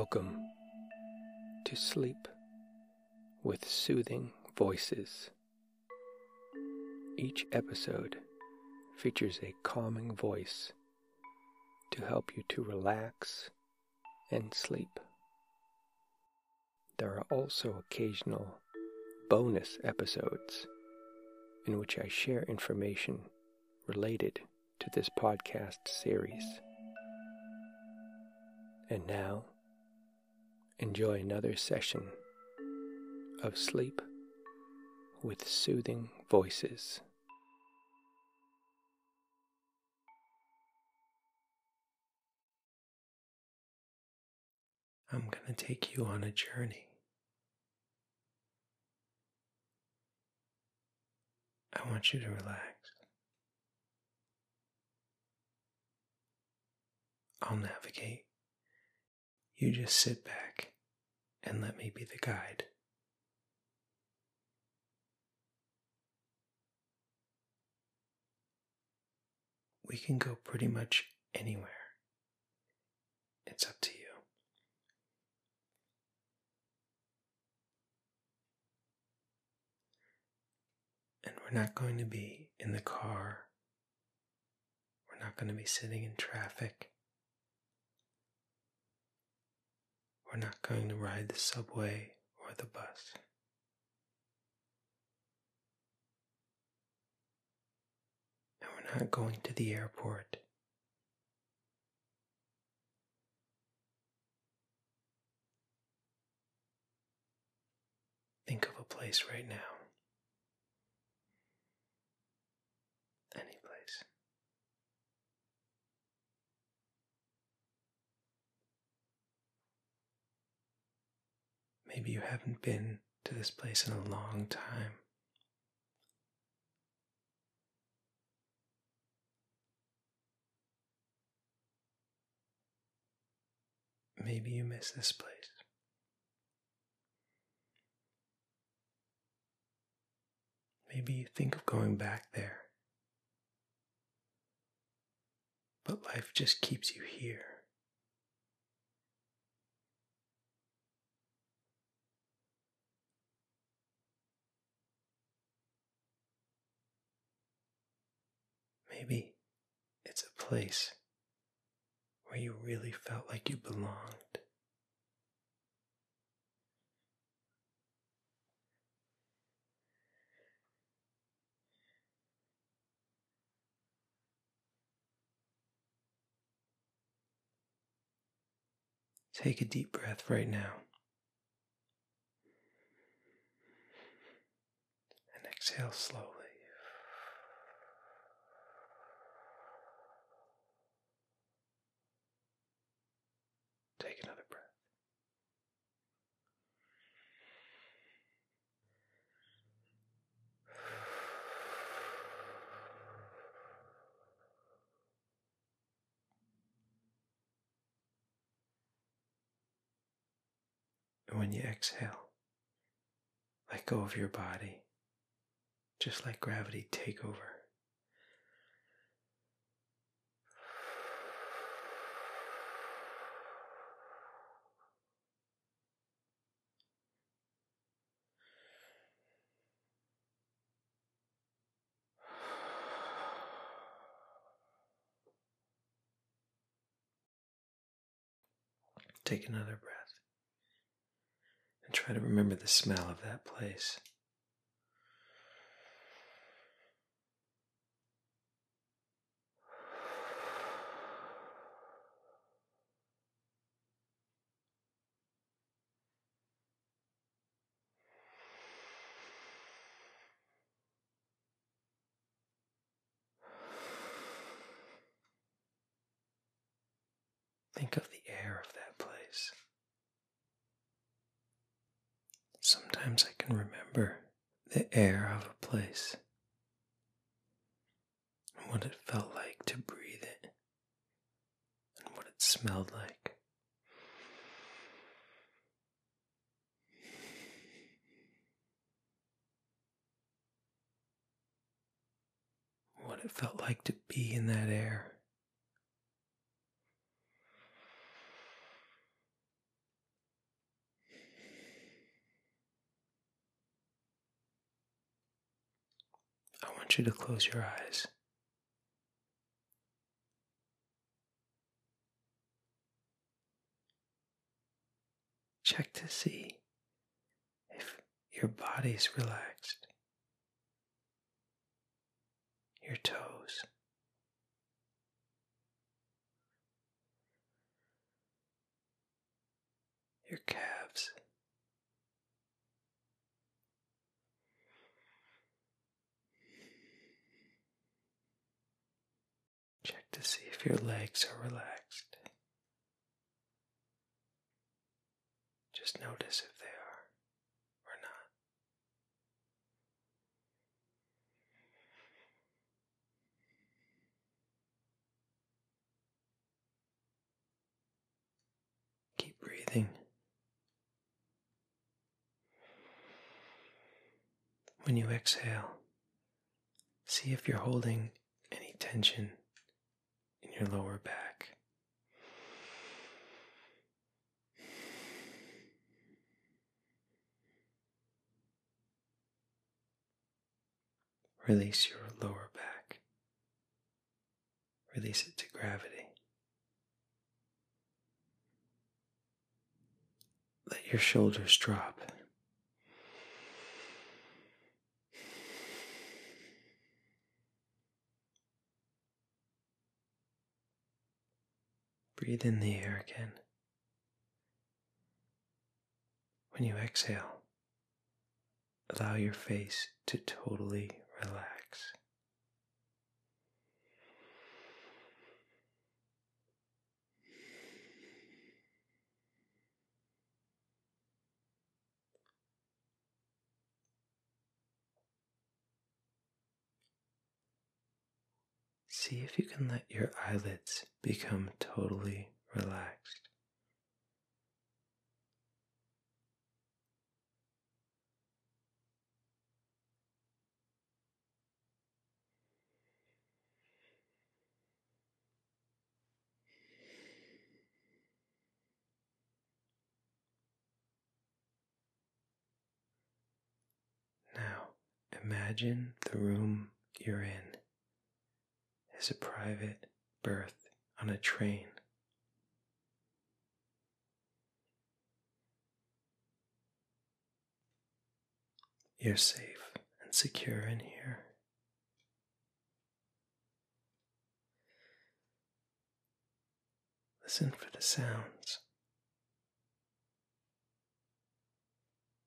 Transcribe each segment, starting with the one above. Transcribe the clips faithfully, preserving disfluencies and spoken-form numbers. Welcome to Sleep with Soothing Voices. Each episode features a calming voice to help you to relax and sleep. There are also occasional bonus episodes in which I share information related to this podcast series. And now, enjoy another session of Sleep with Soothing Voices. I'm going to take you on a journey. I want you to relax. I'll navigate. You just sit back and let me be the guide. We can go pretty much anywhere. It's up to you. And we're not going to be in the car. We're not going to be sitting in traffic. We're not going to ride the subway or the bus. And we're not going to the airport. Think of a place right now. Any place. Maybe you haven't been to this place in a long time. Maybe you miss this place. Maybe you think of going back there. But life just keeps you here. Maybe it's a place where you really felt like you belonged. Take a deep breath right now and exhale slowly. Take another breath. And when you exhale, let go of your body. Just let gravity take over. Take another breath and try to remember the smell of that place. Think of the air of that place. Sometimes I can remember the air of a place and what it felt like to breathe it and what it smelled like. What it felt like to be in that air. want you to close your eyes. Check to see if your body's relaxed, your toes, your calves, check to see if your legs are relaxed. Just notice if they are or not. Keep breathing. When you exhale, see if you're holding any tension in your lower back. Release your lower back. Release it to gravity. Let your shoulders drop. Breathe in the air again. When you exhale, allow your face to totally relax. See if you can let your eyelids become totally relaxed. Imagine the room you're in is a private berth on a train. You're safe and secure in here. Listen for the sounds.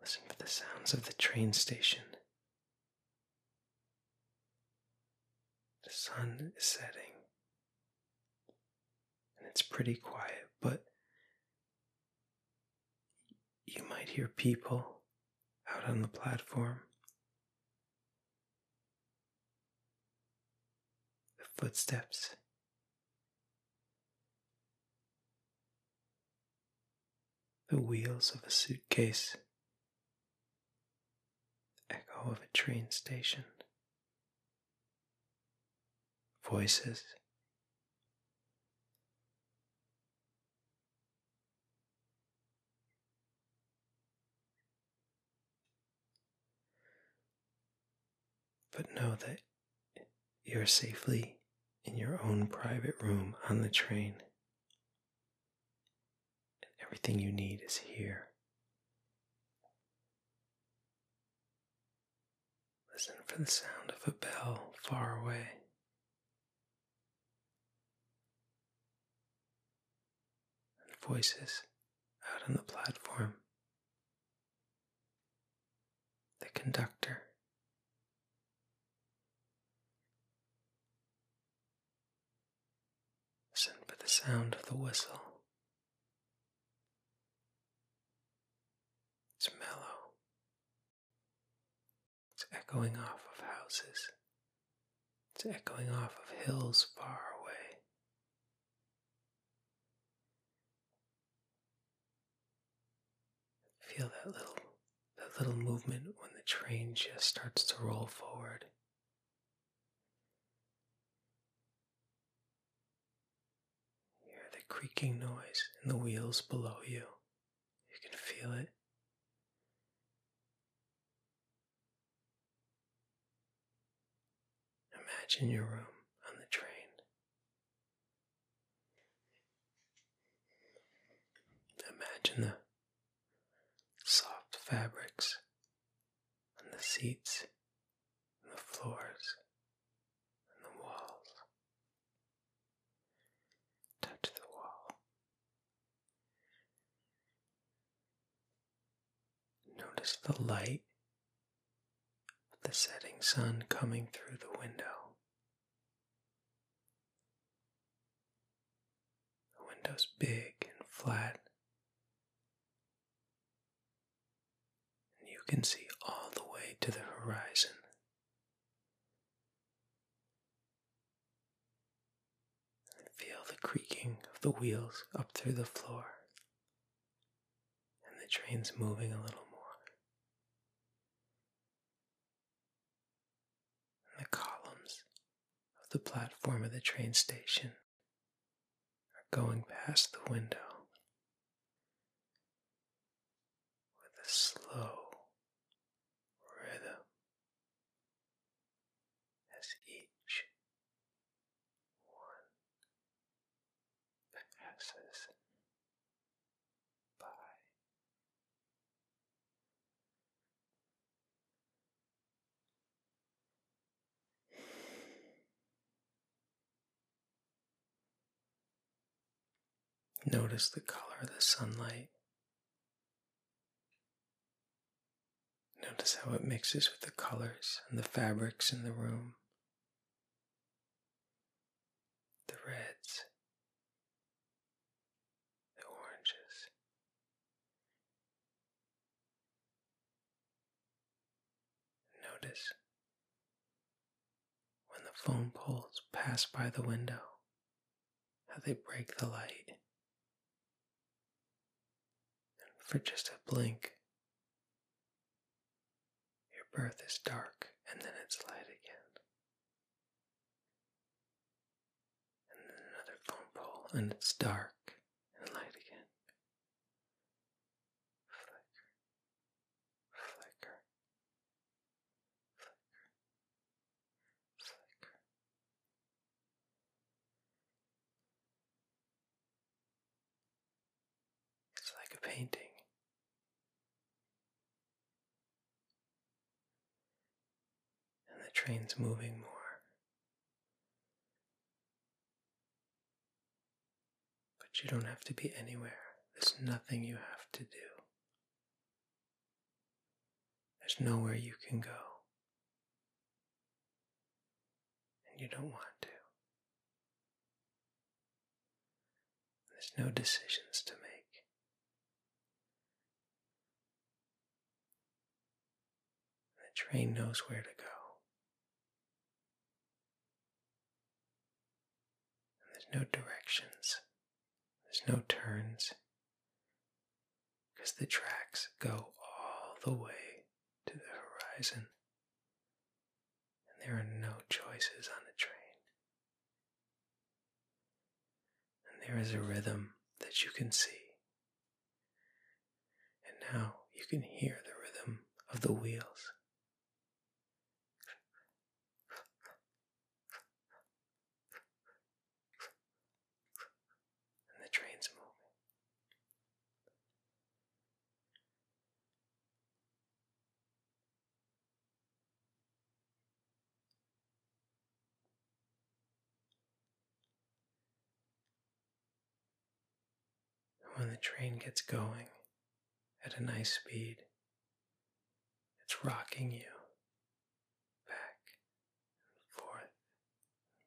Listen for the sounds of the train station. The sun is setting, and it's pretty quiet, but you might hear people out on the platform. The footsteps. The wheels of a suitcase. The echo of a train station. Voices. But know that you're safely in your own private room on the train, and everything you need is here. Listen for the sound of a bell far away. Voices out on the platform, the conductor, listen for the sound of the whistle, it's mellow, it's echoing off of houses, it's echoing off of hills far away. Feel that little, that little movement when the train just starts to roll forward. You hear the creaking noise in the wheels below you. You can feel it. Imagine your room on the train. Imagine the soft fabrics on the seats and the floors and the walls. Touch the wall. Notice the light of the setting sun coming through the window. The window's big and flat. You can see all the way to the horizon. And feel the creaking of the wheels up through the floor, and the train's moving a little more. And the columns of the platform of the train station are going past the window with a slow by. Notice the color of the sunlight. Notice how it mixes with the colors and the fabrics in the room. The reds. Notice when the phone poles pass by the window, how they break the light, and for just a blink, your berth is dark, and then it's light again, and then another phone pole, and it's dark and light again. Painting. And the train's moving more. But you don't have to be anywhere. There's nothing you have to do. There's nowhere you can go. And you don't want to. There's no decisions to make. Train knows where to go. And there's no directions. There's no turns. Because the tracks go all the way to the horizon. And there are no choices on a train. And there is a rhythm that you can see. And now you can hear the rhythm of the wheels. When the train gets going at a nice speed, it's rocking you back and forth,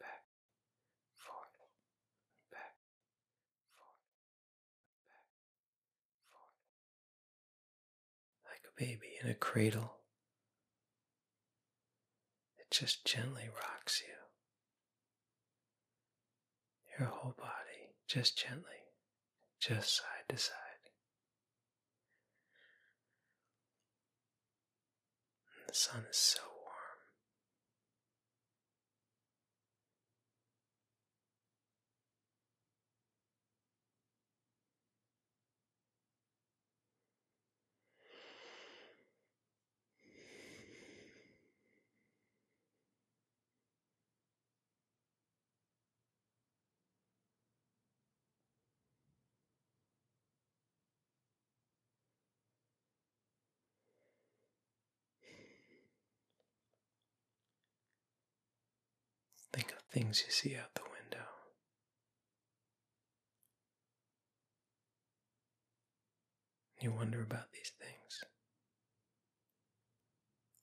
back and forth, back and forth, back and forth. Like a baby in a cradle, it just gently rocks you. Your whole body, just gently. Just side to side. And the sun is so warm. things you see out the window. You wonder about these things.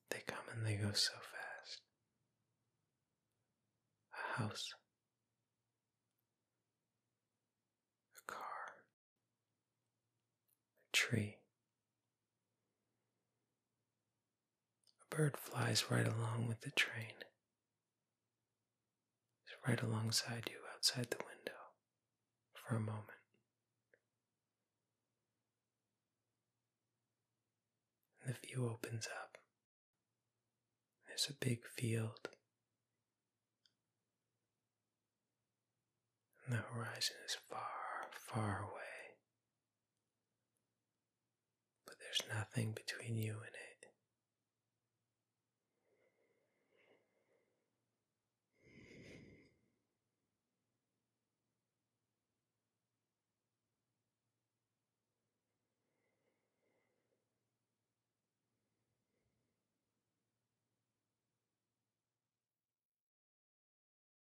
They come and they go so fast. A house. A car. A tree. A bird flies right along with the train. It's right alongside you outside the window for a moment. The view opens up. There's a big field. And the horizon is far, far away. But there's nothing between you and